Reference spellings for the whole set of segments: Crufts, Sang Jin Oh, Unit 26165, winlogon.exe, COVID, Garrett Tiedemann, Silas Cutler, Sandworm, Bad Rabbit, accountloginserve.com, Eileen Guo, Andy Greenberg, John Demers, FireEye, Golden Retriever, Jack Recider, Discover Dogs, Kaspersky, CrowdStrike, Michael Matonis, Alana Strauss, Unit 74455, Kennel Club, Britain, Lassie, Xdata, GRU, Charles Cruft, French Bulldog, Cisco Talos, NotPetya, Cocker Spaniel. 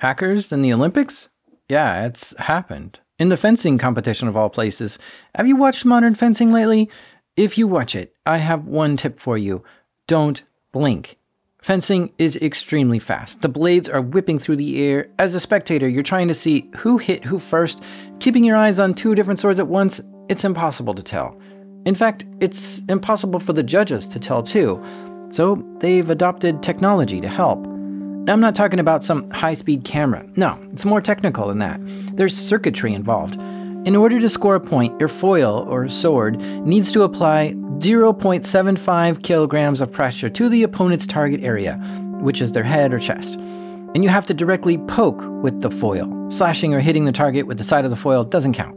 Hackers in the Olympics? Yeah, it's happened. In the fencing competition of all places. Have you watched Modern Fencing lately? If you watch it, I have one tip for you. Don't blink. Fencing is extremely fast. The blades are whipping through the air. As a spectator, you're trying to see who hit who first. Keeping your eyes on two different swords at once, it's impossible to tell. In fact, it's impossible for the judges to tell too. So they've adopted technology to help. Now, I'm not talking about some high-speed camera. No, it's more technical than that. There's circuitry involved. In order to score a point, your foil or sword needs to apply 0.75 kilograms of pressure to the opponent's target area, which is their head or chest. And you have to directly poke with the foil. Slashing or hitting the target with the side of the foil doesn't count.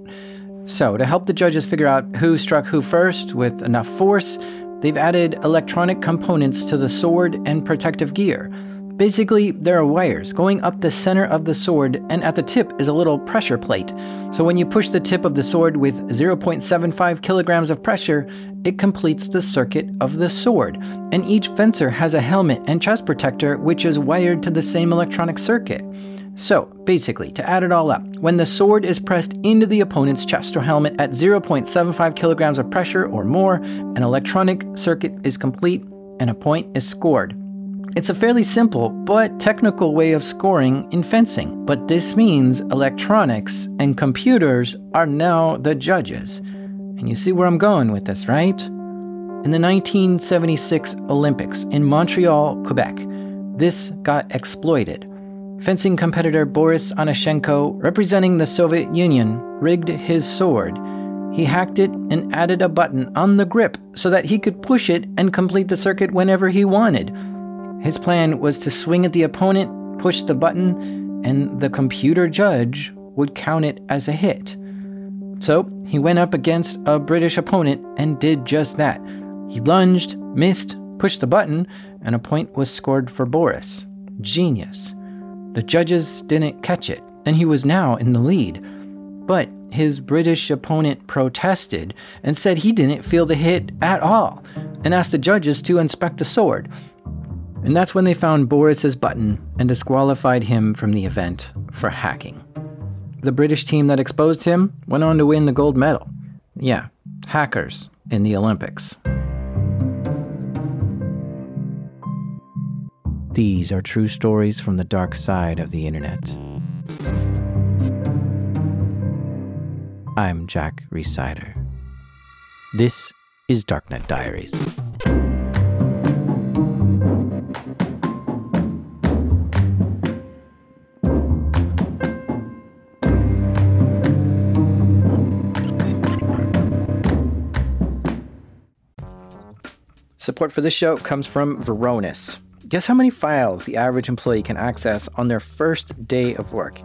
So, to help the judges figure out who struck who first with enough force, they've added electronic components to the sword and protective gear. Basically, there are wires going up the center of the sword, and at the tip is a little pressure plate. So when you push the tip of the sword with 0.75 kilograms of pressure, it completes the circuit of the sword. And each fencer has a helmet and chest protector, which is wired to the same electronic circuit. So, basically, to add it all up, when the sword is pressed into the opponent's chest or helmet at 0.75 kilograms of pressure or more, an electronic circuit is complete and a point is scored. It's a fairly simple but technical way of scoring in fencing, but this means electronics and computers are now the judges. And you see where I'm going with this, right? In the 1976 Olympics in Montreal, Quebec, this got exploited. Fencing competitor Boris Onishchenko, representing the Soviet Union, rigged his sword. He hacked it and added a button on the grip so that he could push it and complete the circuit whenever he wanted. His plan was to swing at the opponent, push the button, and the computer judge would count it as a hit. So he went up against a British opponent and did just that. He lunged, missed, pushed the button, and a point was scored for Boris. Genius. The judges didn't catch it, and he was now in the lead. But his British opponent protested and said he didn't feel the hit at all, and asked the judges to inspect the sword. And that's when they found Boris's button and disqualified him from the event for hacking. The British team that exposed him went on to win the gold medal. Yeah, hackers in the Olympics. These are true stories from the dark side of the internet. I'm Jack Recider. This is Darknet Diaries. Support for this show comes from Varonis. Guess how many files the average employee can access on their first day of work?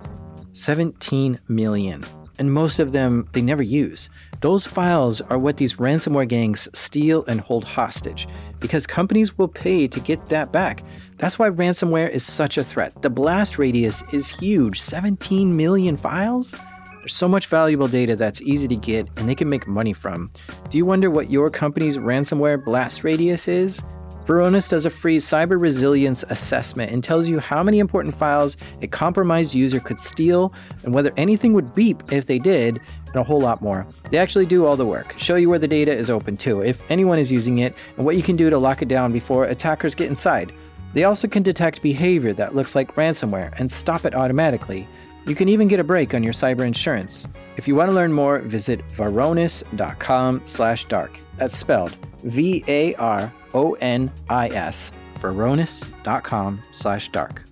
17 million. And most of them they never use. Those files are what these ransomware gangs steal and hold hostage, because companies will pay to get that back. That's why ransomware is such a threat. The blast radius is huge. 17 million files? There's so much valuable data that's easy to get and they can make money from. Do you wonder what your company's ransomware blast radius is? Varonis does a free cyber resilience assessment and tells you how many important files a compromised user could steal and whether anything would beep if they did, and a whole lot more. They actually do all the work, show you where the data is open to, if anyone is using it, and what you can do to lock it down before attackers get inside. They also can detect behavior that looks like ransomware and stop it automatically. You can even get a break on your cyber insurance. If you want to learn more, visit varonis.com/dark. That's spelled Varonis, varonis.com/dark.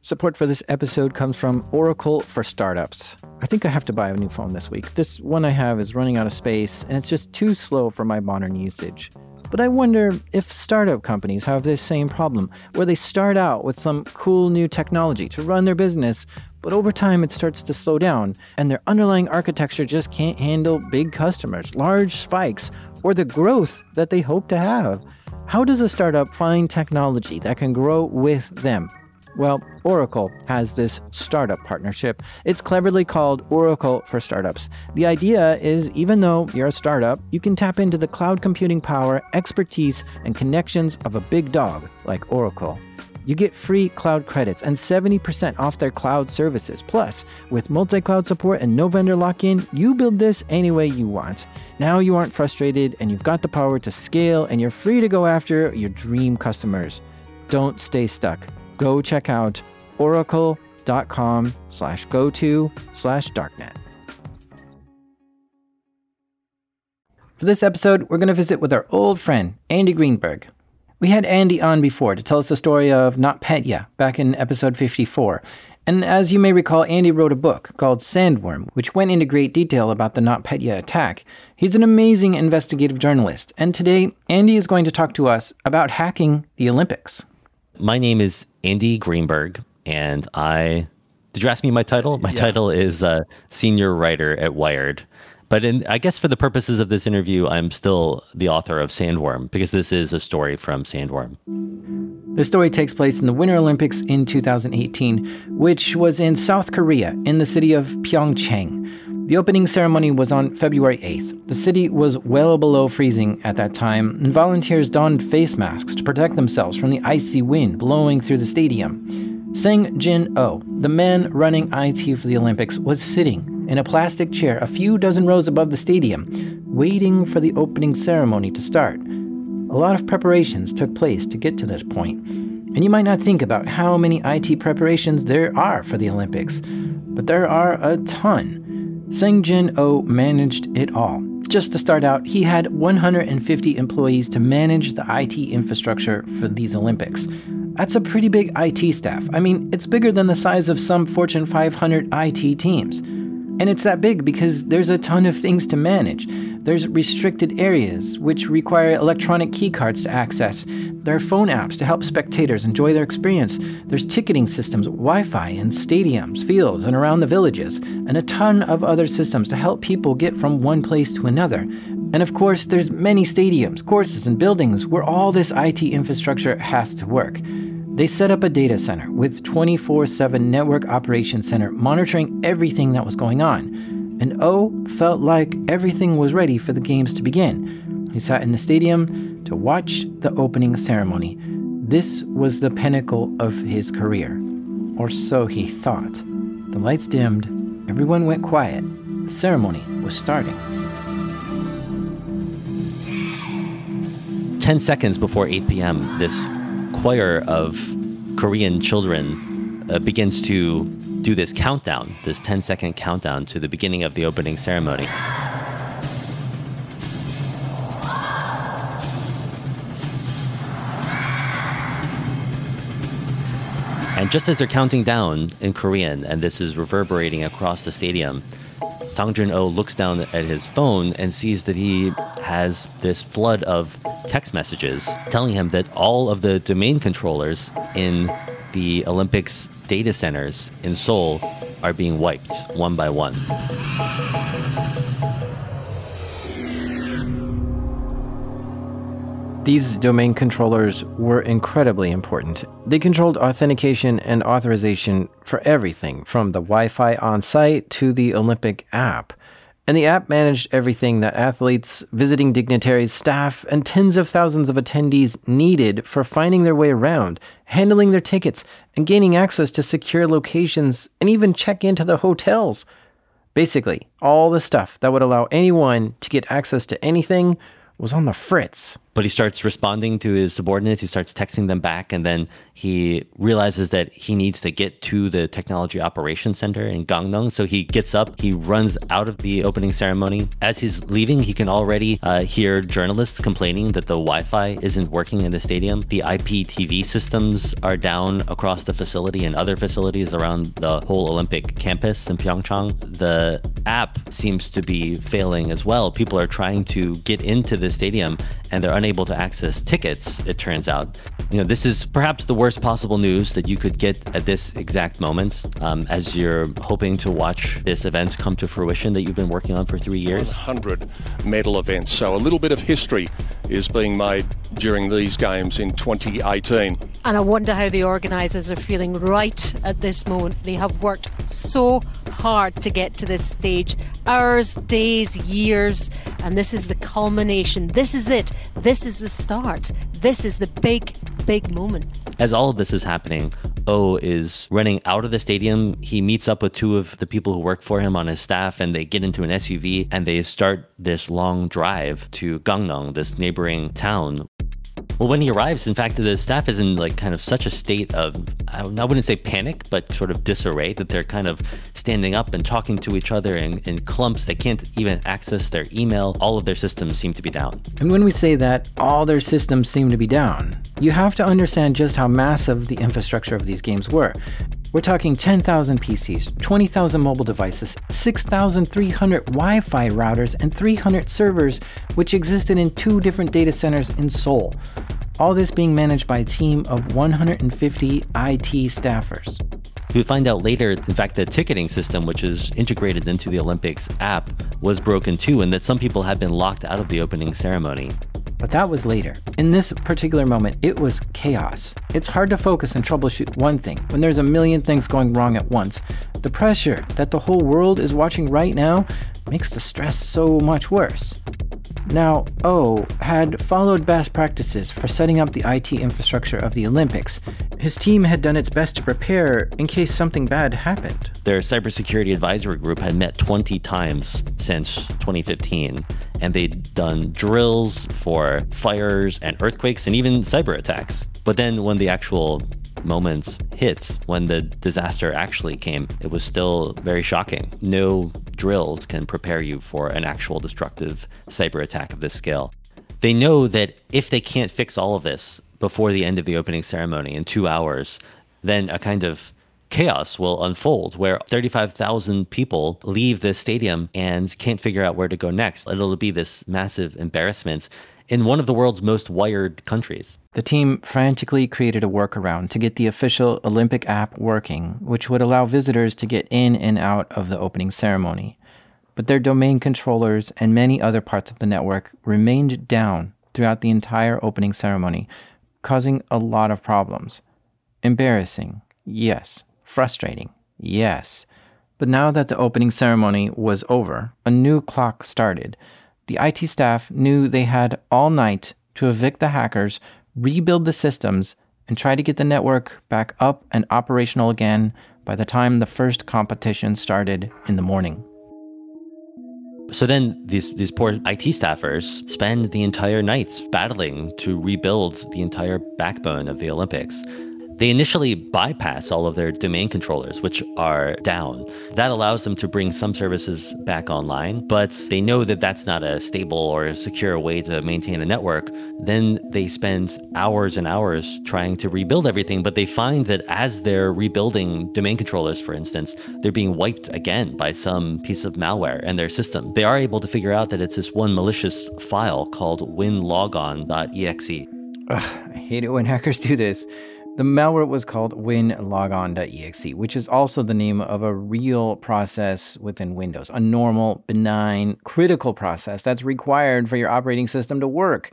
Support for this episode comes from Oracle for Startups. I think I have to buy a new phone this week. This one I have is running out of space and it's just too slow for my modern usage. But I wonder if startup companies have this same problem, where they start out with some cool new technology to run their business, but over time it starts to slow down, and their underlying architecture just can't handle big customers, large spikes, or the growth that they hope to have. How does a startup find technology that can grow with them? Well, Oracle has this startup partnership. It's cleverly called Oracle for Startups. The idea is, even though you're a startup, you can tap into the cloud computing power, expertise, and connections of a big dog like Oracle. You get free cloud credits and 70% off their cloud services. Plus, with multi-cloud support and no vendor lock-in, you build this any way you want. Now you aren't frustrated and you've got the power to scale and you're free to go after your dream customers. Don't stay stuck. Go check out oracle.com/goto/darknet. For this episode, we're going to visit with our old friend, Andy Greenberg. We had Andy on before to tell us the story of NotPetya back in episode 54. And as you may recall, Andy wrote a book called Sandworm, which went into great detail about the NotPetya attack. He's an amazing investigative journalist. And today, Andy is going to talk to us about hacking the Olympics. My name is Andy Greenberg, and did you ask me my title? My title is Senior Writer at Wired. But I guess for the purposes of this interview, I'm still the author of Sandworm, because this is a story from Sandworm. The story takes place in the Winter Olympics in 2018, which was in South Korea, in the city of Pyeongchang. The opening ceremony was on February 8th. The city was well below freezing at that time, and volunteers donned face masks to protect themselves from the icy wind blowing through the stadium. Sang Jin Oh, the man running IT for the Olympics, was sitting in a plastic chair a few dozen rows above the stadium, waiting for the opening ceremony to start. A lot of preparations took place to get to this point, and you might not think about how many IT preparations there are for the Olympics, but there are a ton. Sang Jin Oh managed it all. Just to start out, he had 150 employees to manage the IT infrastructure for these Olympics. That's a pretty big IT staff. I mean, it's bigger than the size of some Fortune 500 IT teams. And it's that big because there's a ton of things to manage. There's restricted areas, which require electronic keycards to access. There are phone apps to help spectators enjoy their experience. There's ticketing systems, Wi-Fi in stadiums, fields, and around the villages, and a ton of other systems to help people get from one place to another. And of course, there's many stadiums, courses, and buildings where all this IT infrastructure has to work. They set up a data center with 24/7 network operations center monitoring everything that was going on. And Oh felt like everything was ready for the games to begin. He sat in the stadium to watch the opening ceremony. This was the pinnacle of his career, or so he thought. The lights dimmed, everyone went quiet. The ceremony was starting. 10 seconds before 8 p.m., this choir of Korean children begins to do this countdown, this 10-second countdown to the beginning of the opening ceremony. And just as they're counting down in Korean, and this is reverberating across the stadium, Sang Jin Oh looks down at his phone and sees that he has this flood of text messages telling him that all of the domain controllers in the Olympics data centers in Seoul are being wiped one by one. These domain controllers were incredibly important. They controlled authentication and authorization for everything, from the Wi-Fi on-site to the Olympic app. And the app managed everything that athletes, visiting dignitaries, staff, and tens of thousands of attendees needed for finding their way around, handling their tickets, and gaining access to secure locations, and even check into the hotels. Basically, all the stuff that would allow anyone to get access to anything was on the fritz. But he starts responding to his subordinates. He starts texting them back, and then he realizes that he needs to get to the Technology Operations Center in Gangneung. So he gets up, he runs out of the opening ceremony. As he's leaving, he can already hear journalists complaining that the Wi-Fi isn't working in the stadium. The IPTV systems are down across the facility and other facilities around the whole Olympic campus in Pyeongchang. The app seems to be failing as well. People are trying to get into the stadium, and they're unable to access tickets, it turns out. You know, this is perhaps the worst possible news that you could get at this exact moment, as you're hoping to watch this event come to fruition that you've been working on for 3 years. 100 medal events, so a little bit of history is being made during these games in 2018. And I wonder how the organisers are feeling right at this moment. They have worked so hard to get to this stage. Hours, days, years, and this is the culmination. This is it. This is the start. This is the big big moment. As all of this is happening, Oh is running out of the stadium. He meets up with two of the people who work for him on his staff, and they get into an SUV and they start this long drive to Gangneung, this neighboring town. Well, when he arrives, in fact, the staff is in like kind of such a state of, I wouldn't say panic, but sort of disarray, that they're kind of standing up and talking to each other in clumps. They can't even access their email. All of their systems seem to be down. And when we say that all their systems seem to be down, you have to understand just how massive the infrastructure of these games were. We're talking 10,000 PCs, 20,000 mobile devices, 6,300 Wi-Fi routers, and 300 servers, which existed in 2 different data centers in Seoul. All this being managed by a team of 150 IT staffers. We find out later, in fact, the ticketing system, which is integrated into the Olympics app, was broken too, and that some people had been locked out of the opening ceremony. But that was later. In this particular moment, it was chaos. It's hard to focus and troubleshoot one thing when there's a million things going wrong at once. The pressure that the whole world is watching right now makes the stress so much worse. Now, O had followed best practices for setting up the IT infrastructure of the Olympics. His team had done its best to prepare in case something bad happened. Their cybersecurity advisory group had met 20 times since 2015, and they'd done drills for fires and earthquakes and even cyber attacks. But then when the actual moment hit, when the disaster actually came, it was still very shocking. No drills can prepare you for an actual destructive cyber attack of this scale. They know that if they can't fix all of this before the end of the opening ceremony in 2 hours, then a kind of chaos will unfold where 35,000 people leave the stadium and can't figure out where to go next. It'll be this massive embarrassment in one of the world's most wired countries. The team frantically created a workaround to get the official Olympic app working, which would allow visitors to get in and out of the opening ceremony. But their domain controllers and many other parts of the network remained down throughout the entire opening ceremony, causing a lot of problems. Embarrassing, yes. Frustrating, yes. But now that the opening ceremony was over, a new clock started. The IT staff knew they had all night to evict the hackers, rebuild the systems, and try to get the network back up and operational again by the time the first competition started in the morning. So then these poor IT staffers spend the entire night battling to rebuild the entire backbone of the Olympics. They initially bypass all of their domain controllers, which are down. That allows them to bring some services back online, but they know that that's not a stable or secure way to maintain a network. Then they spend hours and hours trying to rebuild everything, but they find that as they're rebuilding domain controllers, for instance, they're being wiped again by some piece of malware in their system. They are able to figure out that it's this one malicious file called winlogon.exe. Ugh, I hate it when hackers do this. The malware was called winlogon.exe, which is also the name of a real process within Windows, a normal, benign, critical process that's required for your operating system to work.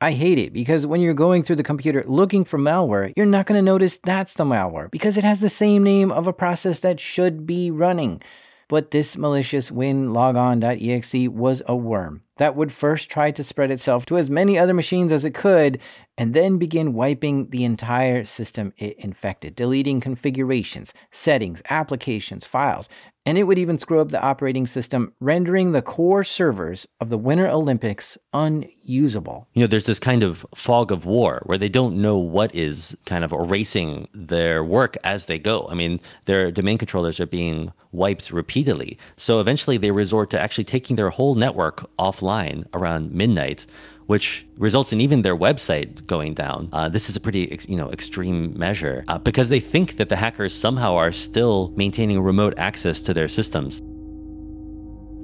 I hate it because when you're going through the computer looking for malware, you're not going to notice that's the malware because it has the same name of a process that should be running. But this malicious winlogon.exe was a worm that would first try to spread itself to as many other machines as it could, and then begin wiping the entire system it infected, deleting configurations, settings, applications, files, and it would even screw up the operating system, rendering the core servers of the Winter Olympics unusable. You know, there's this kind of fog of war where they don't know what is kind of erasing their work as they go. I mean, their domain controllers are being wiped repeatedly. So eventually they resort to actually taking their whole network offline around midnight, which results in even their website going down. This is a pretty, extreme measure because they think that the hackers somehow are still maintaining remote access to their systems.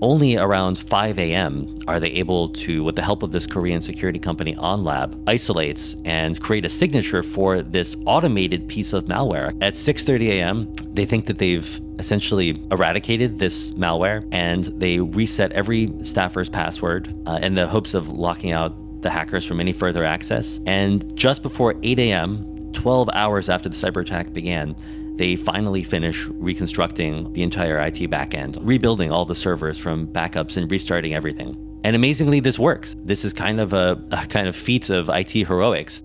Only around 5 a.m. are they able to, with the help of this Korean security company OnLab, isolate and create a signature for this automated piece of malware. At 6:30 a.m., they think that they've essentially eradicated this malware, and they reset every staffer's password in the hopes of locking out the hackers from any further access. And just before 8 a.m., 12 hours after the cyber attack began, they finally finish reconstructing the entire IT backend, rebuilding all the servers from backups and restarting everything. And amazingly, this works. This is kind of a feat of IT heroics.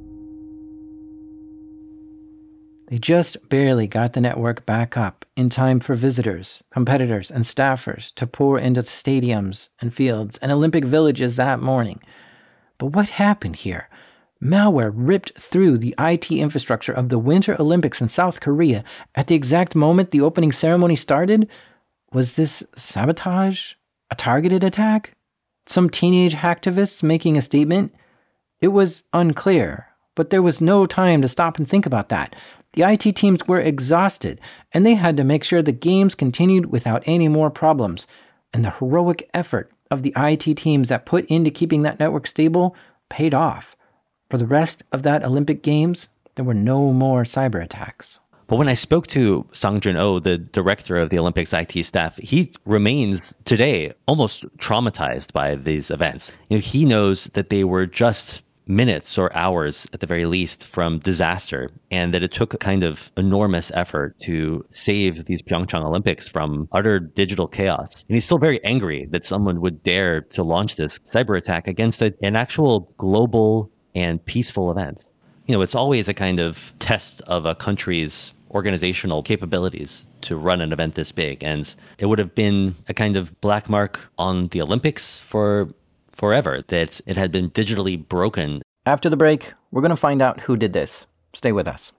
They just barely got the network back up in time for visitors, competitors, and staffers to pour into stadiums and fields and Olympic villages that morning. But what happened here? Malware ripped through the IT infrastructure of the Winter Olympics in South Korea at the exact moment the opening ceremony started? Was this sabotage? A targeted attack? Some teenage hacktivists making a statement? It was unclear, but there was no time to stop and think about that. The IT teams were exhausted, and they had to make sure the games continued without any more problems. And the heroic effort of the IT teams that put into keeping that network stable paid off. For the rest of that Olympic Games, there were no more cyber attacks. But when I spoke to Sang Jin Oh, the director of the Olympics IT staff, he remains today almost traumatized by these events. You know, he knows that they were just minutes or hours at the very least from disaster, and that it took a kind of enormous effort to save these Pyeongchang Olympics from utter digital chaos. And he's still very angry that someone would dare to launch this cyber attack against an actual global and peaceful event. You know, it's always a kind of test of a country's organizational capabilities to run an event this big. And it would have been a kind of black mark on the Olympics for forever that it had been digitally broken. After the break, we're going to find out who did this. Stay with us.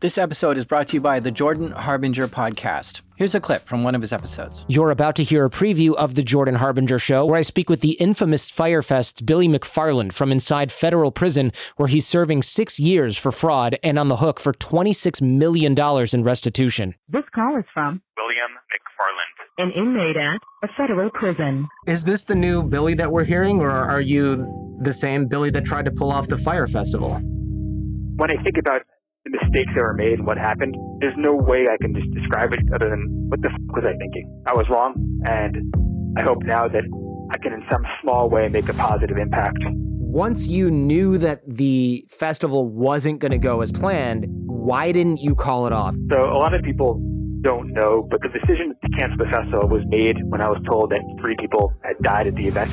This episode is brought to you by the Jordan Harbinger podcast. Here's a clip from one of his episodes. You're about to hear a preview of the Jordan Harbinger show, where I speak with the infamous Firefest's Billy McFarland from inside federal prison, where he's serving 6 years for fraud and on the hook for $26 million in restitution. This call is from William McFarland, an inmate at a federal prison. Is this the new Billy that we're hearing, or are you the same Billy that tried to pull off the Fire Festival? When I think about the mistakes that were made and what happened, there's no way I can just describe it other than what the fuck was I thinking? I was wrong, and I hope now that I can in some small way make a positive impact. Once you knew that the festival wasn't going to go as planned, why didn't you call it off? So a lot of people don't know, but the decision to cancel the festival was made when I was told that 3 people had died at the event.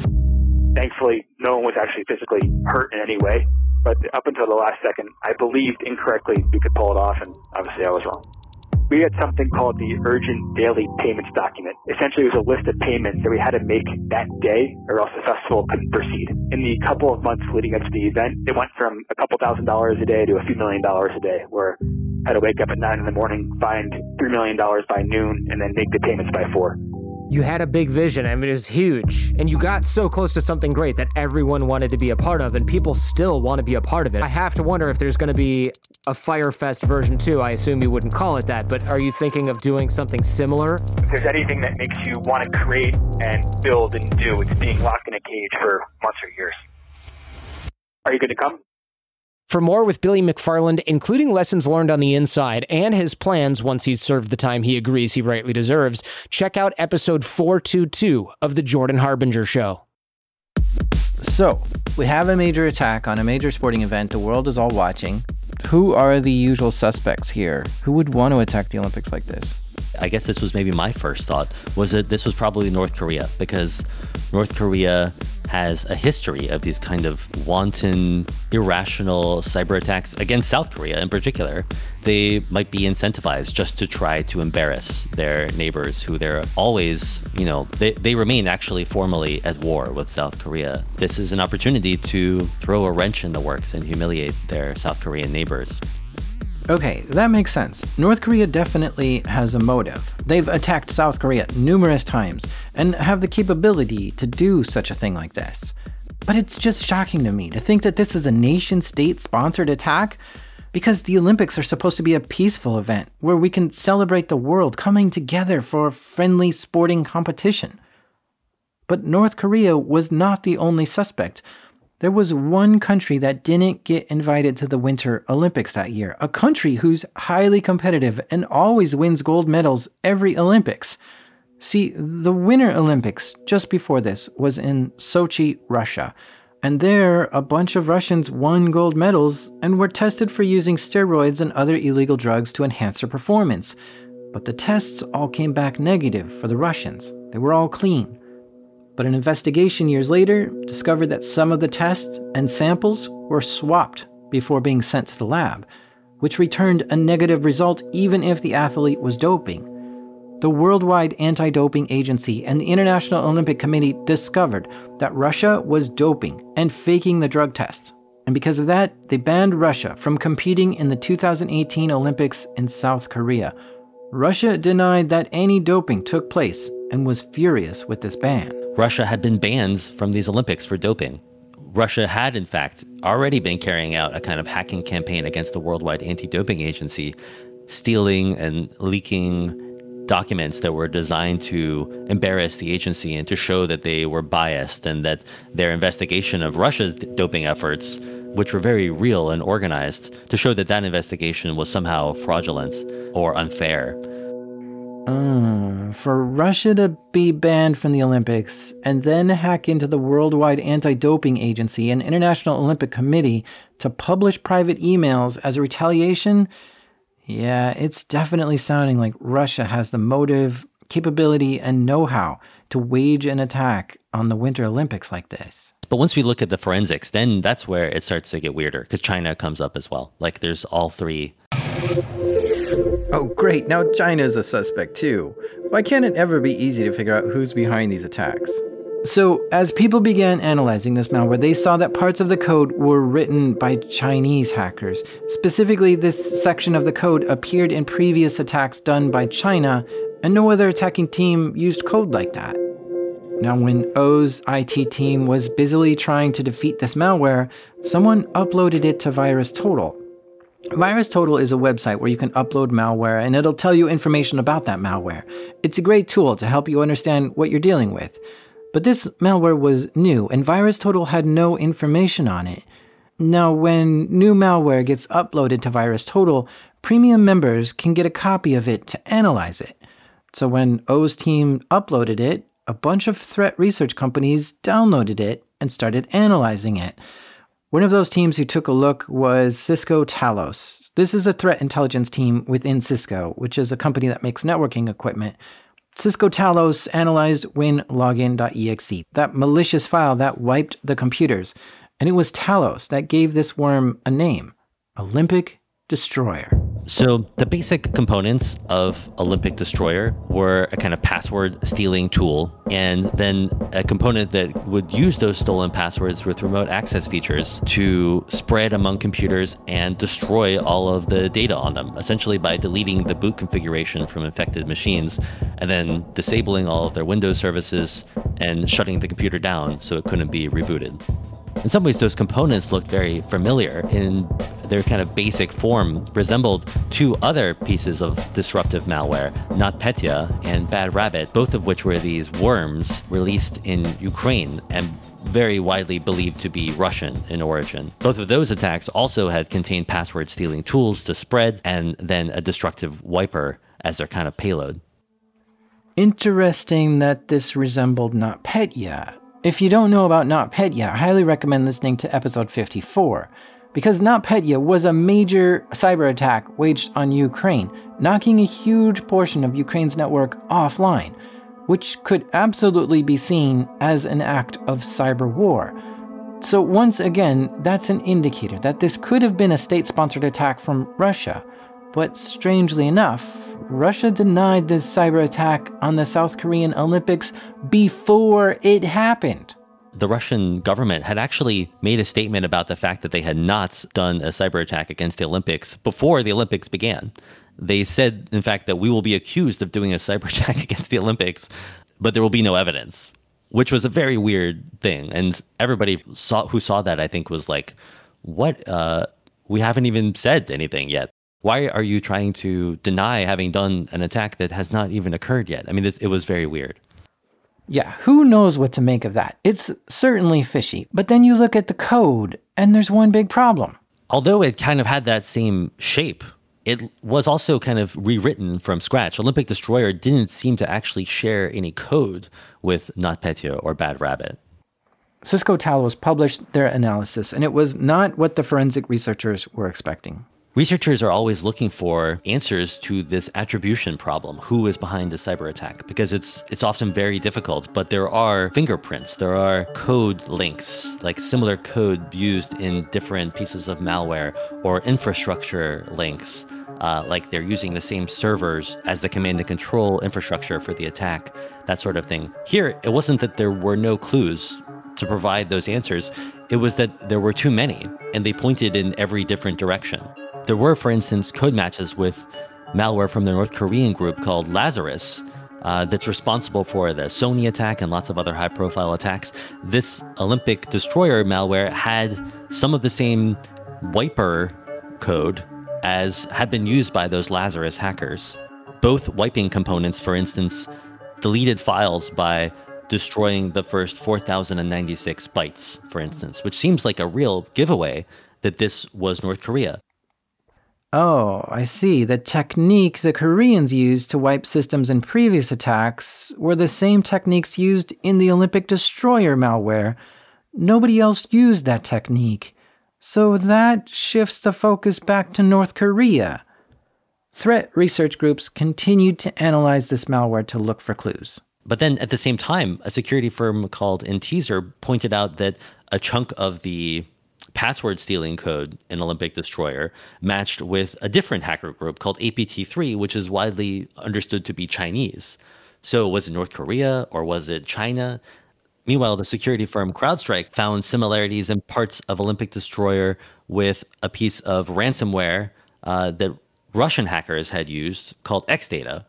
Thankfully, no one was actually physically hurt in any way. But up until the last second, I believed incorrectly we could pull it off, and obviously I was wrong. We had something called the Urgent Daily Payments Document. Essentially, it was a list of payments that we had to make that day, or else the festival couldn't proceed. In the couple of months leading up to the event, it went from a couple $1,000s a day to a few $1,000,000s a day, where I had to wake up at 9 in the morning, find $3 million by noon, and then make the payments by 4. You had a big vision. I mean, it was huge. And you got so close to something great that everyone wanted to be a part of, and people still want to be a part of it. I have to wonder if there's going to be a Firefest version 2. I assume you wouldn't call it that, but are you thinking of doing something similar? If there's anything that makes you want to create and build and do, it's being locked in a cage for months or years. Are you good to come? For more with Billy McFarland, including lessons learned on the inside and his plans once he's served the time he agrees he rightly deserves, check out episode 422 of The Jordan Harbinger Show. So, we have a major attack on a major sporting event the world is all watching. Who are the usual suspects here? Who would want to attack the Olympics like this? I guess this was maybe my first thought, was that this was probably North Korea, because North Korea has a history of these kind of wanton, irrational cyber attacks against South Korea in particular. They might be incentivized just to try to embarrass their neighbors, who they're always, you know, they remain actually formally at war with South Korea. This is an opportunity to throw a wrench in the works and humiliate their South Korean neighbors. Okay, that makes sense. North Korea definitely has a motive. They've attacked South Korea numerous times and have the capability to do such a thing like this. But it's just shocking to me to think that this is a nation-state sponsored attack, because the Olympics are supposed to be a peaceful event where we can celebrate the world coming together for a friendly sporting competition. But North Korea was not the only suspect. There was one country that didn't get invited to the Winter Olympics that year, a country who's highly competitive and always wins gold medals every Olympics. See, the Winter Olympics just before this was in Sochi, Russia. And there, a bunch of Russians won gold medals and were tested for using steroids and other illegal drugs to enhance their performance. But the tests all came back negative for the Russians. They were all clean. But an investigation years later discovered that some of the tests and samples were swapped before being sent to the lab, which returned a negative result even if the athlete was doping. The Worldwide Anti-Doping Agency and the International Olympic Committee discovered that Russia was doping and faking the drug tests. And because of that, they banned Russia from competing in the 2018 Olympics in South Korea. Russia denied that any doping took place and was furious with this ban. Russia had been banned from these Olympics for doping. Russia had, in fact, already been carrying out a kind of hacking campaign against the Worldwide Anti-Doping Agency, stealing and leaking documents that were designed to embarrass the agency and to show that they were biased, and that their investigation of Russia's doping efforts, which were very real and organized, to show that that investigation was somehow fraudulent or unfair. For Russia to be banned from the Olympics and then hack into the Worldwide Anti-Doping Agency and International Olympic Committee to publish private emails as a retaliation? Yeah, it's definitely sounding like Russia has the motive, capability, and know-how to wage an attack on the Winter Olympics like this. But once we look at the forensics, then that's where it starts to get weirder, because China comes up as well. Like, there's all three. Oh, great. Now China's a suspect, too. Why can't it ever be easy to figure out who's behind these attacks? So, as people began analyzing this malware, they saw that parts of the code were written by Chinese hackers. Specifically, this section of the code appeared in previous attacks done by China, and no other attacking team used code like that. Now, when O's IT team was busily trying to defeat this malware, someone uploaded it to VirusTotal. VirusTotal is a website where you can upload malware, and it'll tell you information about that malware. It's a great tool to help you understand what you're dealing with. But this malware was new, and VirusTotal had no information on it. Now, when new malware gets uploaded to VirusTotal, premium members can get a copy of it to analyze it. So when O's team uploaded it, a bunch of threat research companies downloaded it and started analyzing it. One of those teams who took a look was Cisco Talos. This is a threat intelligence team within Cisco, which is a company that makes networking equipment. Cisco Talos analyzed winlogin.exe, that malicious file that wiped the computers. And it was Talos that gave this worm a name, Olympic Destroyer. So the basic components of Olympic Destroyer were a kind of password stealing tool, and then a component that would use those stolen passwords with remote access features to spread among computers and destroy all of the data on them, essentially by deleting the boot configuration from infected machines and then disabling all of their Windows services and shutting the computer down so it couldn't be rebooted. In some ways, those components looked very familiar in their kind of basic form, resembled two other pieces of disruptive malware, NotPetya and Bad Rabbit, both of which were these worms released in Ukraine and very widely believed to be Russian in origin. Both of those attacks also had contained password stealing tools to spread, and then a destructive wiper as their kind of payload. Interesting that this resembled NotPetya. If you don't know about NotPetya, I highly recommend listening to episode 54, because NotPetya was a major cyber attack waged on Ukraine, knocking a huge portion of Ukraine's network offline, which could absolutely be seen as an act of cyber war. So once again, that's an indicator that this could have been a state-sponsored attack from Russia. But strangely enough, Russia denied this cyber attack on the South Korean Olympics before it happened. The Russian government had actually made a statement about the fact that they had not done a cyber attack against the Olympics before the Olympics began. They said, in fact, that we will be accused of doing a cyber attack against the Olympics, but there will be no evidence, which was a very weird thing. And everybody who saw that, I think, was like, what? We haven't even said anything yet. Why are you trying to deny having done an attack that has not even occurred yet? I mean, it was very weird. Yeah, who knows what to make of that? It's certainly fishy. But then you look at the code, and there's one big problem. Although it kind of had that same shape, it was also kind of rewritten from scratch. Olympic Destroyer didn't seem to actually share any code with NotPetya or Bad Rabbit. Cisco Talos published their analysis, and it was not what the forensic researchers were expecting. Researchers are always looking for answers to this attribution problem, who is behind the cyber attack, because it's often very difficult, but there are fingerprints, there are code links, like similar code used in different pieces of malware, or infrastructure links, like they're using the same servers as the command and control infrastructure for the attack, that sort of thing. Here, it wasn't that there were no clues to provide those answers, it was that there were too many, and they pointed in every different direction. There were, for instance, code matches with malware from the North Korean group called Lazarus that's responsible for the Sony attack and lots of other high-profile attacks. This Olympic Destroyer malware had some of the same wiper code as had been used by those Lazarus hackers. Both wiping components, for instance, deleted files by destroying the first 4,096 bytes, for instance, which seems like a real giveaway that this was North Korea. Oh, I see. The technique the Koreans used to wipe systems in previous attacks were the same techniques used in the Olympic Destroyer malware. Nobody else used that technique. So that shifts the focus back to North Korea. Threat research groups continued to analyze this malware to look for clues. But then at the same time, a security firm called Intezer pointed out that a chunk of the password stealing code in Olympic Destroyer matched with a different hacker group called APT3, which is widely understood to be Chinese. So was it North Korea or was it China? Meanwhile, the security firm CrowdStrike found similarities in parts of Olympic Destroyer with a piece of ransomware that Russian hackers had used called Xdata.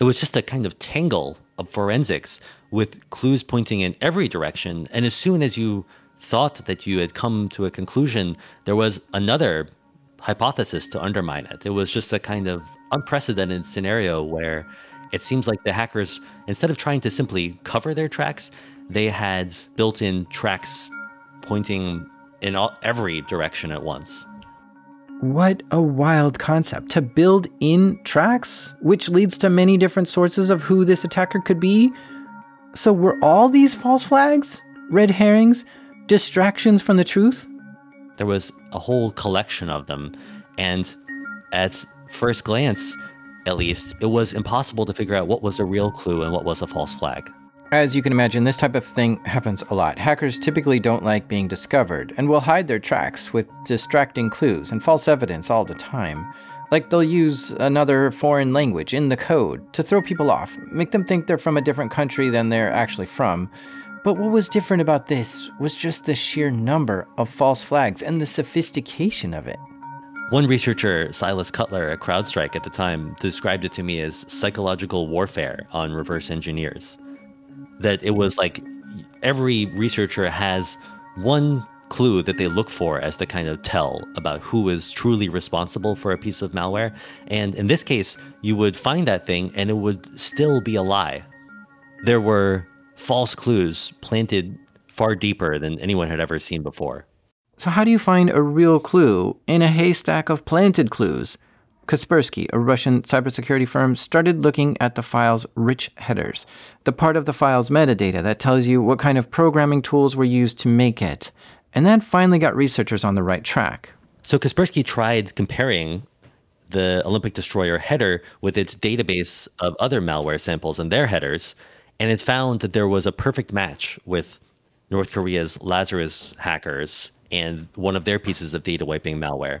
It was just a kind of tangle of forensics with clues pointing in every direction. And as soon as you thought that you had come to a conclusion, there was another hypothesis to undermine it. It was just a kind of unprecedented scenario where it seems like the hackers, instead of trying to simply cover their tracks, they had built in tracks pointing in every direction at once. What a wild concept, to build in tracks, which leads to many different sources of who this attacker could be. So were all these false flags, red herrings, distractions from the truth? There was a whole collection of them, and at first glance, at least, it was impossible to figure out what was a real clue and what was a false flag. As you can imagine, this type of thing happens a lot. Hackers typically don't like being discovered and will hide their tracks with distracting clues and false evidence all the time. Like they'll use another foreign language in the code to throw people off, make them think they're from a different country than they're actually from. But what was different about this was just the sheer number of false flags and the sophistication of it. One researcher, Silas Cutler at CrowdStrike at the time, described it to me as psychological warfare on reverse engineers. That it was like every researcher has one clue that they look for as the kind of tell about who is truly responsible for a piece of malware. And in this case, you would find that thing and it would still be a lie. There were false clues planted far deeper than anyone had ever seen before. So how do you find a real clue in a haystack of planted clues? Kaspersky, a Russian cybersecurity firm, started looking at the file's rich headers, the part of the file's metadata that tells you what kind of programming tools were used to make it. And that finally got researchers on the right track. So Kaspersky tried comparing the Olympic Destroyer header with its database of other malware samples and their headers, and it found that there was a perfect match with North Korea's Lazarus hackers and one of their pieces of data wiping malware.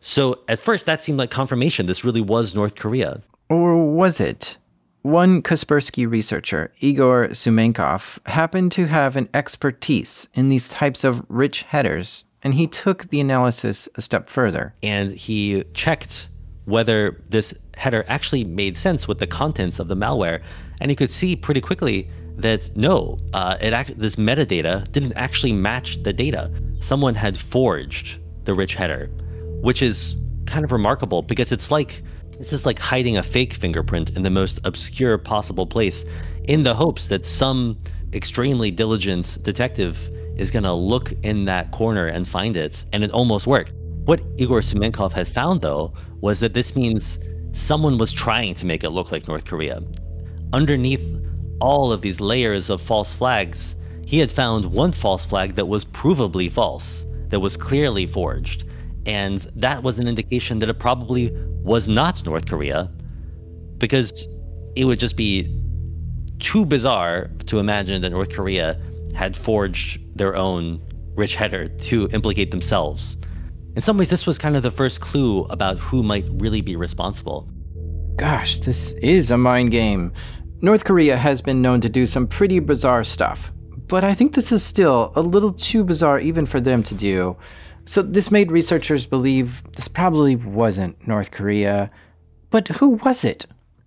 So at first, that seemed like confirmation. This really was North Korea. Or was it? One Kaspersky researcher, Igor Sumenkov, happened to have an expertise in these types of rich headers, and he took the analysis a step further. And he checked whether this header actually made sense with the contents of the malware. And he could see pretty quickly that no, this metadata didn't actually match the data. Someone had forged the rich header, which is kind of remarkable because it's like hiding a fake fingerprint in the most obscure possible place in the hopes that some extremely diligent detective is gonna look in that corner and find it, and it almost worked. What Igor Sumenkov had found, though, was that this means someone was trying to make it look like North Korea. Underneath all of these layers of false flags, he had found one false flag that was provably false, that was clearly forged. And that was an indication that it probably was not North Korea, because it would just be too bizarre to imagine that North Korea had forged their own rich header to implicate themselves. In some ways, this was kind of the first clue about who might really be responsible. Gosh, this is a mind game. North Korea has been known to do some pretty bizarre stuff, but I think this is still a little too bizarre even for them to do. So this made researchers believe this probably wasn't North Korea. But who was it?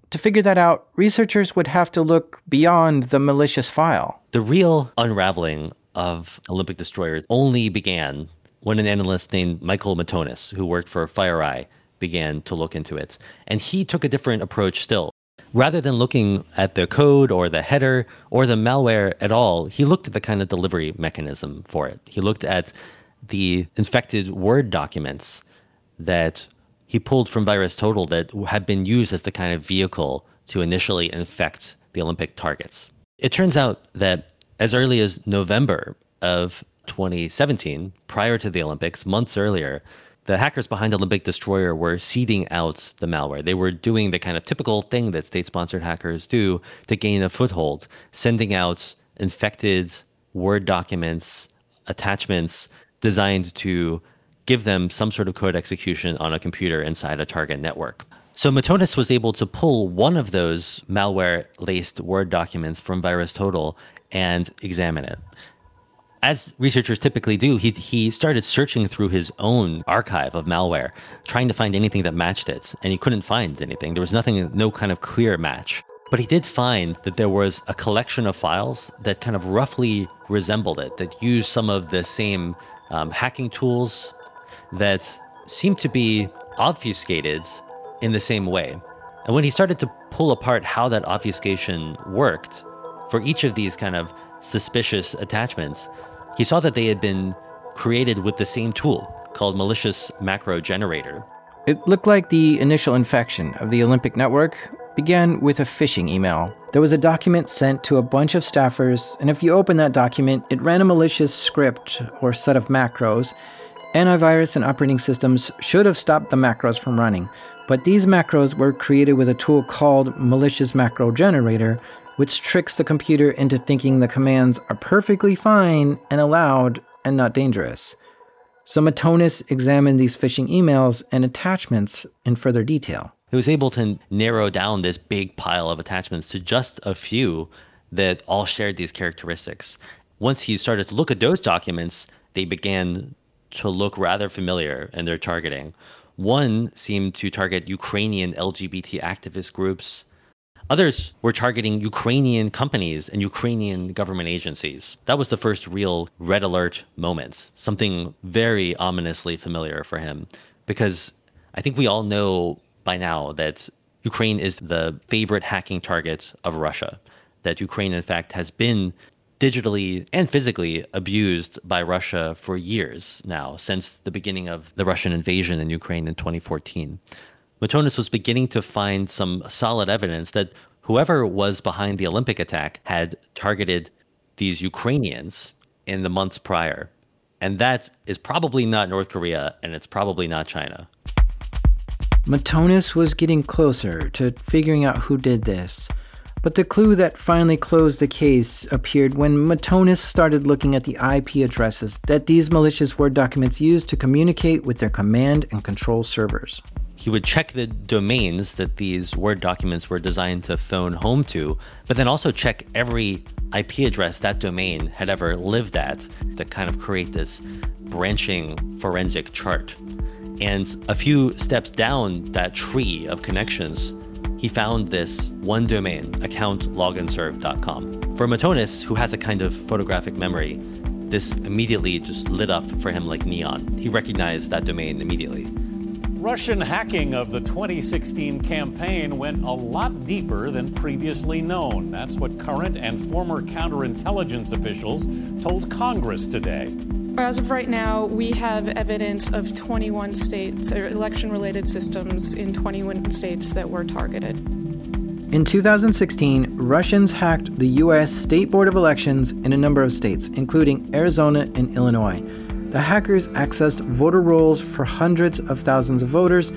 To figure that out, researchers would have to look beyond the malicious file. The real unraveling of Olympic Destroyer only began when an analyst named Michael Matonis, who worked for FireEye, began to look into it. And he took a different approach still. Rather than looking at the code or the header or the malware at all, he looked at the kind of delivery mechanism for it. He looked at the infected Word documents that he pulled from VirusTotal that had been used as the kind of vehicle to initially infect the Olympic targets. It turns out that as early as November of 2017, prior to the Olympics, months earlier, the hackers behind Olympic Destroyer were seeding out the malware. They were doing the kind of typical thing that state-sponsored hackers do to gain a foothold, sending out infected Word documents, attachments, designed to give them some sort of code execution on a computer inside a target network. So Matonis was able to pull one of those malware-laced Word documents from VirusTotal and examine it. As researchers typically do, he started searching through his own archive of malware, trying to find anything that matched it, and he couldn't find anything. There was nothing, no kind of clear match. But he did find that there was a collection of files that kind of roughly resembled it, that used some of the same hacking tools that seemed to be obfuscated in the same way. And when he started to pull apart how that obfuscation worked for each of these kind of suspicious attachments, he saw that they had been created with the same tool called Malicious Macro Generator. It looked like the initial infection of the Olympic network began with a phishing email. There was a document sent to a bunch of staffers, and if you open that document, it ran a malicious script or set of macros. Antivirus and operating systems should have stopped the macros from running, but these macros were created with a tool called Malicious Macro Generator, which tricks the computer into thinking the commands are perfectly fine and allowed and not dangerous. So Matonis examined these phishing emails and attachments in further detail. He was able to narrow down this big pile of attachments to just a few that all shared these characteristics. Once he started to look at those documents, they began to look rather familiar in their targeting. One seemed to target Ukrainian LGBT activist groups. Others were targeting Ukrainian companies and Ukrainian government agencies. That was the first real red alert moment, something very ominously familiar for him, because I think we all know by now that Ukraine is the favorite hacking target of Russia, that Ukraine, in fact, has been digitally and physically abused by Russia for years now, since the beginning of the Russian invasion in Ukraine in 2014. Matonis was beginning to find some solid evidence that whoever was behind the Olympic attack had targeted these Ukrainians in the months prior. And that is probably not North Korea, and it's probably not China. Matonis was getting closer to figuring out who did this, but the clue that finally closed the case appeared when Matonis started looking at the IP addresses that these malicious Word documents used to communicate with their command and control servers. He would check the domains that these Word documents were designed to phone home to, but then also check every IP address that domain had ever lived at to kind of create this branching forensic chart. And a few steps down that tree of connections, he found this one domain, accountloginserve.com. For Matonis, who has a kind of photographic memory, this immediately just lit up for him like neon. He recognized that domain immediately. Russian hacking of the 2016 campaign went a lot deeper than previously known. That's what current and former counterintelligence officials told Congress today. As of right now, we have evidence of 21 states, or election-related systems in 21 states that were targeted. In 2016, Russians hacked the U.S. State Board of Elections in a number of states, including Arizona and Illinois. the hackers accessed voter rolls for hundreds of thousands of voters.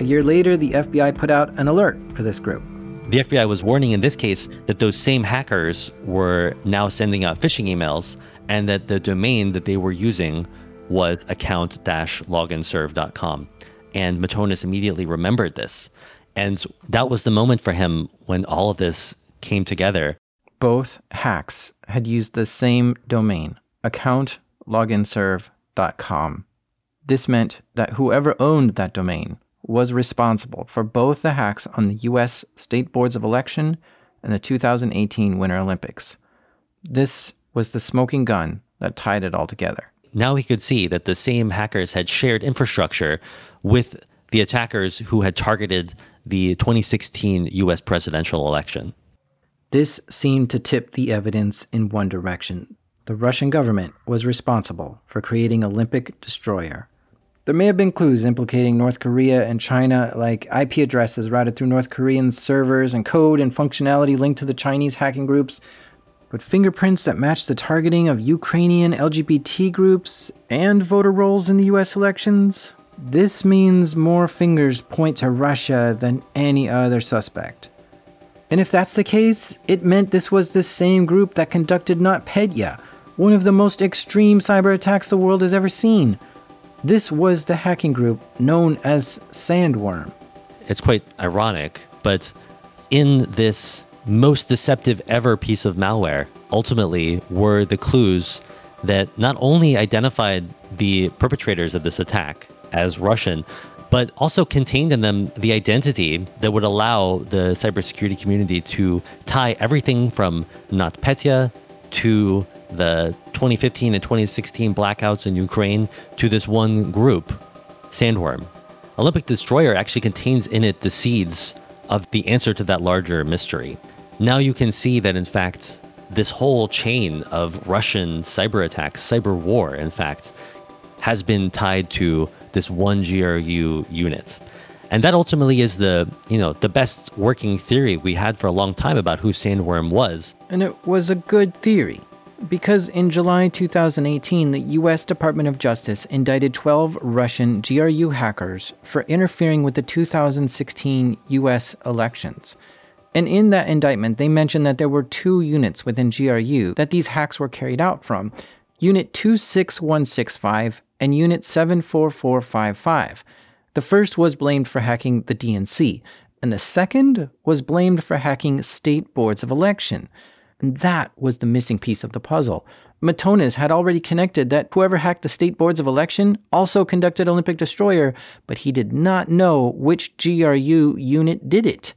A year later, the FBI put out an alert for this group. The FBI was warning in this case that those same hackers were now sending out phishing emails and that the domain that they were using was account-loginserve.com. And Matonis immediately remembered this. And that was the moment for him when all of this came together. Both hacks had used the same domain, accountloginserve.com. This meant that whoever owned that domain was responsible for both the hacks on the U.S. State Boards of Election and the 2018 Winter Olympics. This was the smoking gun that tied it all together. Now he could see that the same hackers had shared infrastructure with the attackers who had targeted the 2016 U.S. presidential election. This seemed to tip the evidence in one direction. The Russian government was responsible for creating Olympic Destroyer. There may have been clues implicating North Korea and China, like IP addresses routed through North Korean servers and code and functionality linked to the Chinese hacking groups, but fingerprints that matched the targeting of Ukrainian LGBT groups and voter rolls in the US elections? This means more fingers point to Russia than any other suspect. And if that's the case, it meant this was the same group that conducted NotPetya, one of the most extreme cyber attacks the world has ever seen. This was the hacking group known as Sandworm. It's quite ironic, but in this most deceptive ever piece of malware, ultimately were the clues that not only identified the perpetrators of this attack as Russian, but also contained in them the identity that would allow the cybersecurity community to tie everything from NotPetya to the 2015 and 2016 blackouts in Ukraine to this one group, Sandworm. Olympic Destroyer actually contains in it the seeds of the answer to that larger mystery. Now you can see that, in fact, this whole chain of Russian cyber attacks, cyber war, in fact, has been tied to this one GRU unit. And that ultimately is the best working theory we had for a long time about who Sandworm was. And it was a good theory. Because in July 2018, the U.S. Department of Justice indicted 12 Russian GRU hackers for interfering with the 2016 U.S. elections. And in that indictment, they mentioned that there were two units within GRU that these hacks were carried out from, Unit 26165 and Unit 74455. The first was blamed for hacking the DNC, and the second was blamed for hacking state boards of election. And that was the missing piece of the puzzle. Matonis had already connected that whoever hacked the state boards of election also conducted Olympic Destroyer, but he did not know which GRU unit did it.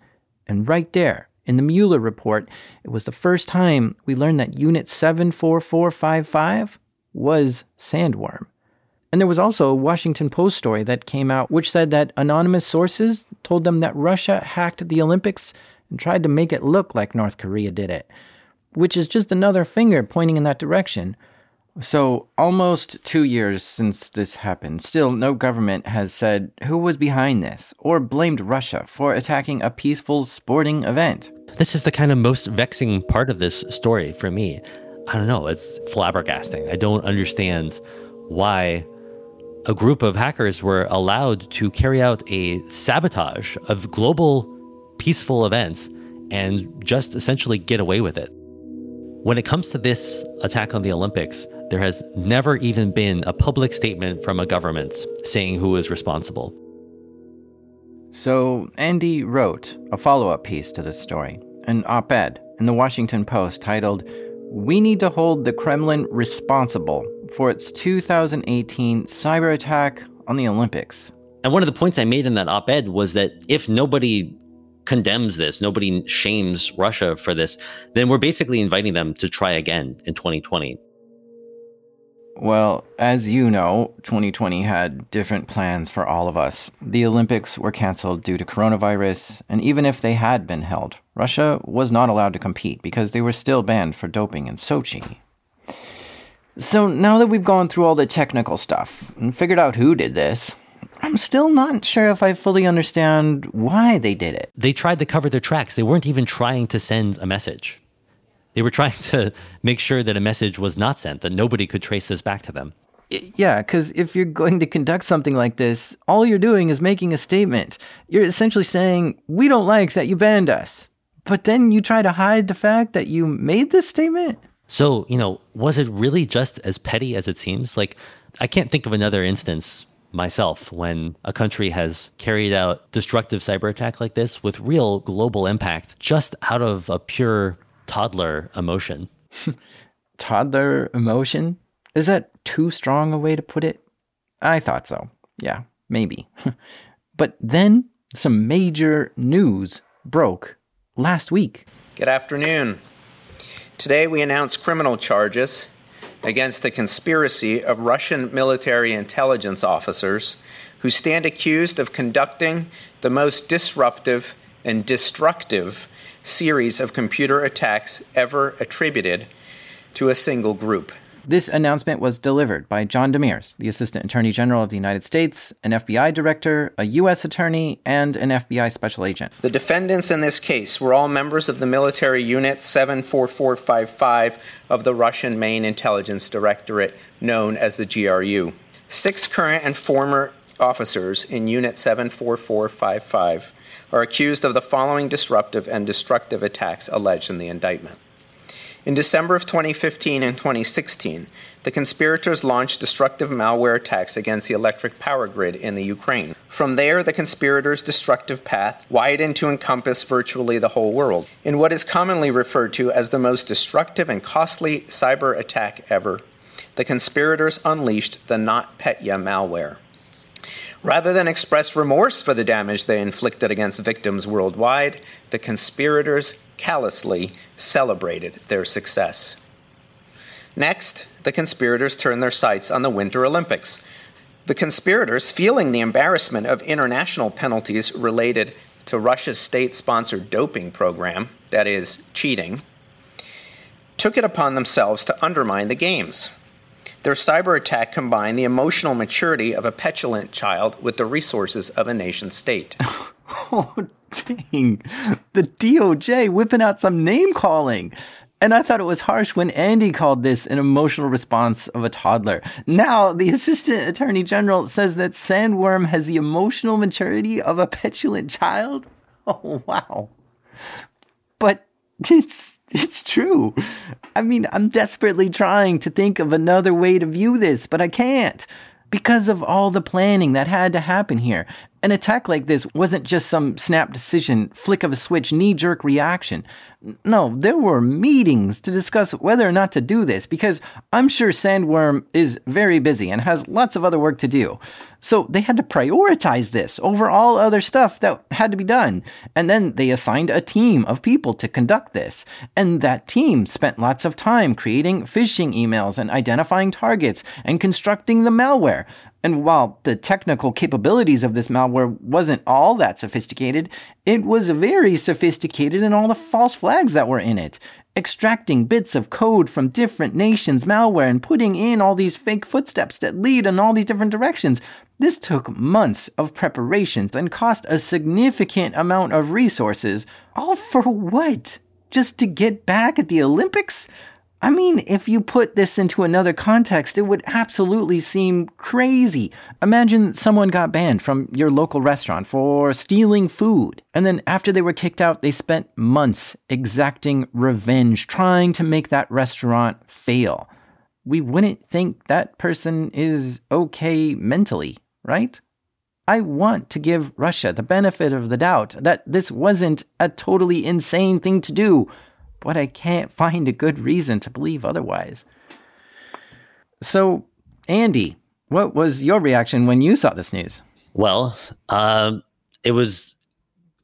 And right there, in the Mueller report, it was the first time we learned that Unit 74455 was Sandworm. And there was also a Washington Post story that came out which said that anonymous sources told them that Russia hacked the Olympics and tried to make it look like North Korea did it, which is just another finger pointing in that direction. So almost 2 years since this happened, still no government has said who was behind this or blamed Russia for attacking a peaceful sporting event. This is the kind of most vexing part of this story for me. I don't know, it's flabbergasting. I don't understand why a group of hackers were allowed to carry out a sabotage of global peaceful events and just essentially get away with it. When it comes to this attack on the Olympics, there has never even been a public statement from a government saying who is responsible. So Andy wrote a follow-up piece to this story, an op-ed in the Washington Post titled, "We Need to Hold the Kremlin Responsible for Its 2018 Cyber Attack on the Olympics." And one of the points I made in that op-ed was that if nobody condemns this, nobody shames Russia for this, then we're basically inviting them to try again in 2020. Well, as you know, 2020 had different plans for all of us. The Olympics were canceled due to coronavirus, and even if they had been held, Russia was not allowed to compete because they were still banned for doping in Sochi. So now that we've gone through all the technical stuff and figured out who did this, I'm still not sure if I fully understand why they did it. They tried to cover their tracks. They weren't even trying to send a message. They were trying to make sure that a message was not sent, that nobody could trace this back to them. Yeah, because if you're going to conduct something like this, all you're doing is making a statement. You're essentially saying, we don't like that you banned us. But then you try to hide the fact that you made this statement? So, you know, was it really just as petty as it seems? Like, I can't think of another instance myself when a country has carried out destructive cyber attack like this with real global impact just out of a pure toddler emotion. Toddler emotion? Is that too strong a way to put it? I thought so. Yeah, maybe. But then some major news broke last week. Good afternoon. Today we announce criminal charges against the conspiracy of Russian military intelligence officers who stand accused of conducting the most disruptive and destructive series of computer attacks ever attributed to a single group. This announcement was delivered by John Demers, the Assistant Attorney General of the United States, an FBI director, a U.S. attorney, and an FBI special agent. The defendants in this case were all members of the military unit 74455 of the Russian main intelligence directorate, known as the GRU. 6 current and former officers in unit 74455 are accused of the following disruptive and destructive attacks alleged in the indictment. In December of 2015 and 2016, the conspirators launched destructive malware attacks against the electric power grid in the Ukraine. From there, the conspirators' destructive path widened to encompass virtually the whole world, in what is commonly referred to as the most destructive and costly cyber attack ever. The conspirators unleashed the NotPetya malware. Rather than express remorse for the damage they inflicted against victims worldwide, the conspirators callously celebrated their success. Next, the conspirators turned their sights on the Winter Olympics. The conspirators, feeling the embarrassment of international penalties related to Russia's state-sponsored doping program, that is, cheating, took it upon themselves to undermine the games. Their cyber attack combined the emotional maturity of a petulant child with the resources of a nation state. Oh, dang. The DOJ whipping out some name calling. And I thought it was harsh when Andy called this an emotional response of a toddler. Now, the Assistant Attorney General says that Sandworm has the emotional maturity of a petulant child? Oh, wow. But it's true. I mean, I'm desperately trying to think of another way to view this, but I can't because of all the planning that had to happen here. An attack like this wasn't just some snap decision, flick of a switch, knee-jerk reaction. No, there were meetings to discuss whether or not to do this because I'm sure Sandworm is very busy and has lots of other work to do. So they had to prioritize this over all other stuff that had to be done. And then they assigned a team of people to conduct this. And that team spent lots of time creating phishing emails and identifying targets and constructing the malware. And while the technical capabilities of this malware wasn't all that sophisticated, it was very sophisticated in all the false flags that were in it, extracting bits of code from different nations' malware and putting in all these fake footsteps that lead in all these different directions. This took months of preparations and cost a significant amount of resources. All for what? Just to get back at the Olympics? I mean, if you put this into another context, it would absolutely seem crazy. Imagine someone got banned from your local restaurant for stealing food. And then after they were kicked out, they spent months exacting revenge, trying to make that restaurant fail. We wouldn't think that person is okay mentally, right? I want to give Russia the benefit of the doubt that this wasn't a totally insane thing to do. But I can't find a good reason to believe otherwise. So, Andy, what was your reaction when you saw this news? Well, it was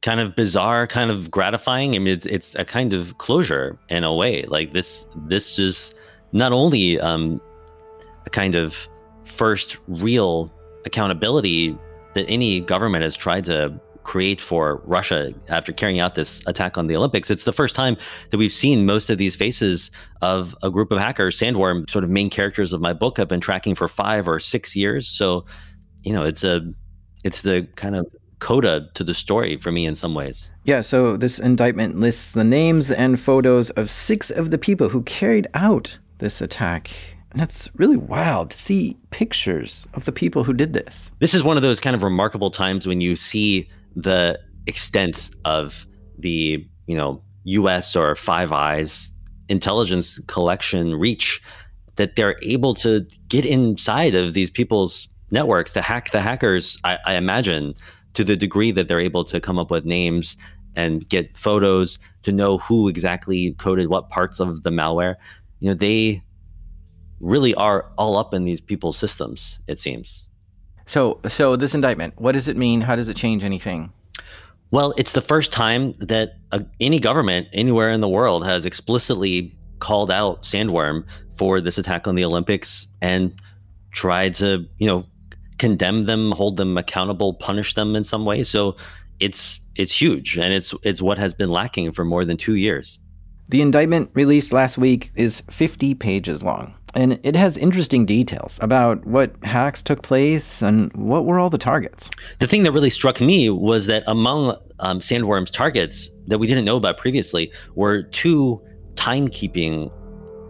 kind of bizarre, kind of gratifying. I mean, it's a kind of closure in a way. Like this is not only a kind of first real accountability that any government has tried to create for Russia after carrying out this attack on the Olympics. It's the first time that we've seen most of these faces of a group of hackers. Sandworm, sort of main characters of my book, I've been tracking for 5 or 6 years. So, you know, it's the kind of coda to the story for me in some ways. Yeah, so this indictment lists the names and photos of 6 of the people who carried out this attack. And it's really wild to see pictures of the people who did this. This is one of those kind of remarkable times when you see the extent of the, you know, US or Five Eyes intelligence collection reach, that they're able to get inside of these people's networks, to hack the hackers, I imagine, to the degree that they're able to come up with names and get photos to know who exactly coded what parts of the malware. You know, they really are all up in these people's systems, it seems. So this indictment, what does it mean? How does it change anything? Well, it's the first time that any government anywhere in the world has explicitly called out Sandworm for this attack on the Olympics and tried to, you know, condemn them, hold them accountable, punish them in some way. So it's huge, and it's what has been lacking for more than 2 years. The indictment released last week is 50 pages long, and it has interesting details about what hacks took place and what were all the targets. The thing that really struck me was that among Sandworm's targets that we didn't know about previously were two timekeeping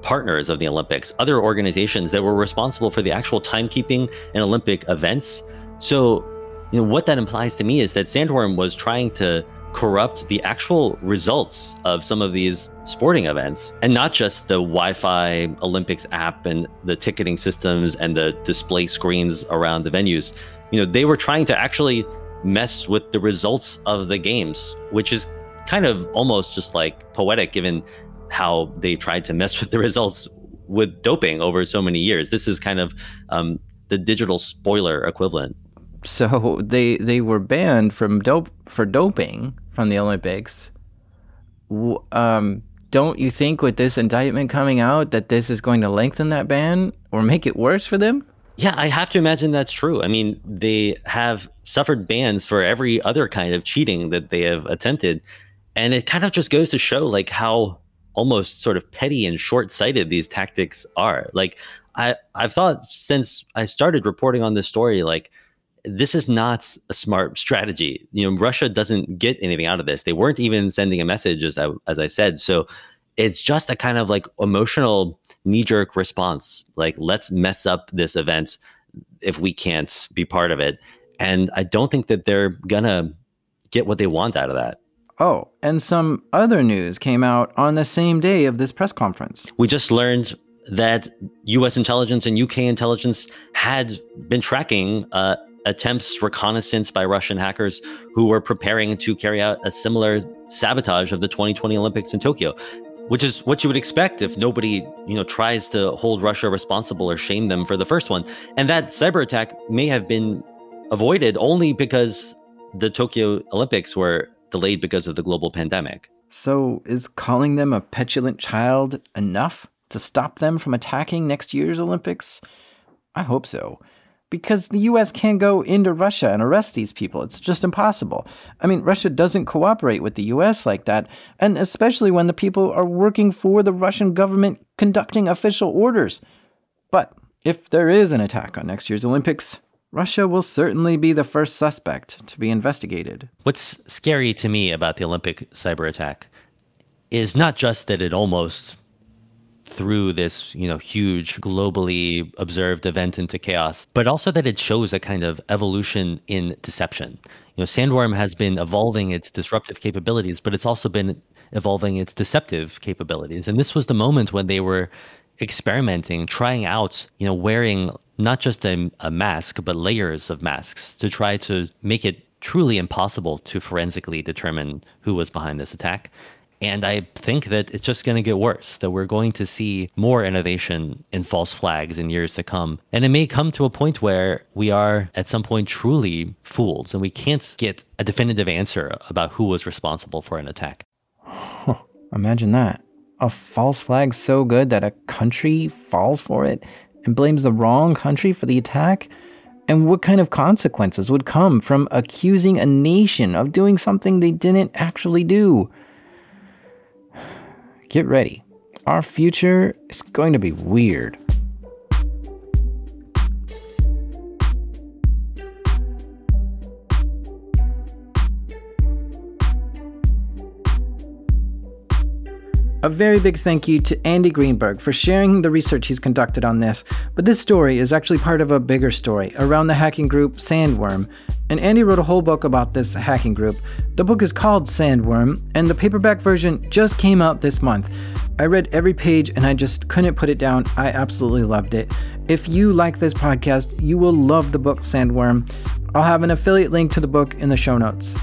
partners of the Olympics, other organizations that were responsible for the actual timekeeping and Olympic events. So, you know, what that implies to me is that Sandworm was trying to corrupt the actual results of some of these sporting events, and not just the Wi-Fi Olympics app and the ticketing systems and the display screens around the venues. You know, they were trying to actually mess with the results of the games, which is kind of almost just like poetic given how they tried to mess with the results with doping over so many years. This is kind of the digital spoiler equivalent. So they were banned for doping from the Olympics. Don't you think with this indictment coming out that this is going to lengthen that ban or make it worse for them? Yeah, I have to imagine that's true. I mean, they have suffered bans for every other kind of cheating that they have attempted. And it kind of just goes to show like how almost sort of petty and short-sighted these tactics are. Like I've thought since I started reporting on this story, like, this is not a smart strategy. You know, Russia doesn't get anything out of this. They weren't even sending a message, as I said. So it's just a kind of like emotional knee-jerk response. Like, let's mess up this event if we can't be part of it. And I don't think that they're going to get what they want out of that. Oh, and some other news came out on the same day of this press conference. We just learned that U.S. intelligence and U.K. intelligence had been tracking attempts, reconnaissance by Russian hackers who were preparing to carry out a similar sabotage of the 2020 Olympics in Tokyo, which is what you would expect if nobody, you know, tries to hold Russia responsible or shame them for the first one. And that cyber attack may have been avoided only because the Tokyo Olympics were delayed because of the global pandemic. So is calling them a petulant child enough to stop them from attacking next year's Olympics? I hope so. Because the U.S. can't go into Russia and arrest these people. It's just impossible. I mean, Russia doesn't cooperate with the U.S. like that, and especially when the people are working for the Russian government conducting official orders. But if there is an attack on next year's Olympics, Russia will certainly be the first suspect to be investigated. What's scary to me about the Olympic cyber attack is not just that it almost through this, you know, huge globally observed event into chaos, but also that it shows a kind of evolution in deception. You know, Sandworm has been evolving its disruptive capabilities, but it's also been evolving its deceptive capabilities. And this was the moment when they were experimenting, trying out, you know, wearing not just a mask, but layers of masks to try to make it truly impossible to forensically determine who was behind this attack. And I think that it's just going to get worse, that we're going to see more innovation in false flags in years to come. And it may come to a point where we are at some point truly fooled and we can't get a definitive answer about who was responsible for an attack. Huh, imagine that. A false flag so good that a country falls for it and blames the wrong country for the attack? And what kind of consequences would come from accusing a nation of doing something they didn't actually do? Get ready. Our future is going to be weird. A very big thank you to Andy Greenberg for sharing the research he's conducted on this, but this story is actually part of a bigger story around the hacking group Sandworm, and Andy wrote a whole book about this hacking group. The book is called Sandworm, and the paperback version just came out this month. I read every page and I just couldn't put it down. I absolutely loved it. If you like this podcast, you will love the book Sandworm. I'll have an affiliate link to the book in the show notes.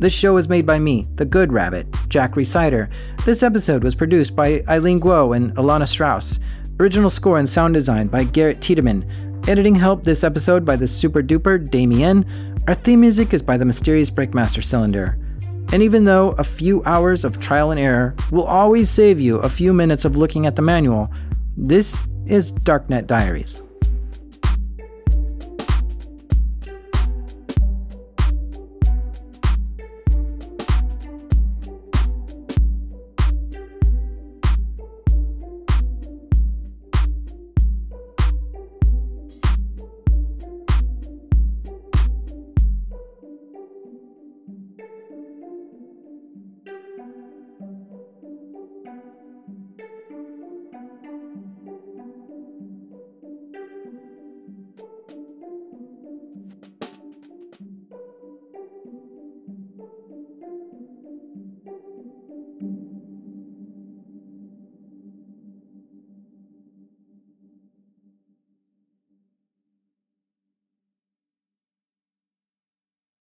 This show is made by me, the Good Rabbit, Jack Recider. This episode was produced by Eileen Guo and Alana Strauss. Original score and sound design by Garrett Tiedemann. Editing help this episode by the super duper Damien. Our theme music is by the mysterious Breakmaster Cylinder. And even though a few hours of trial and error will always save you a few minutes of looking at the manual, this is Darknet Diaries.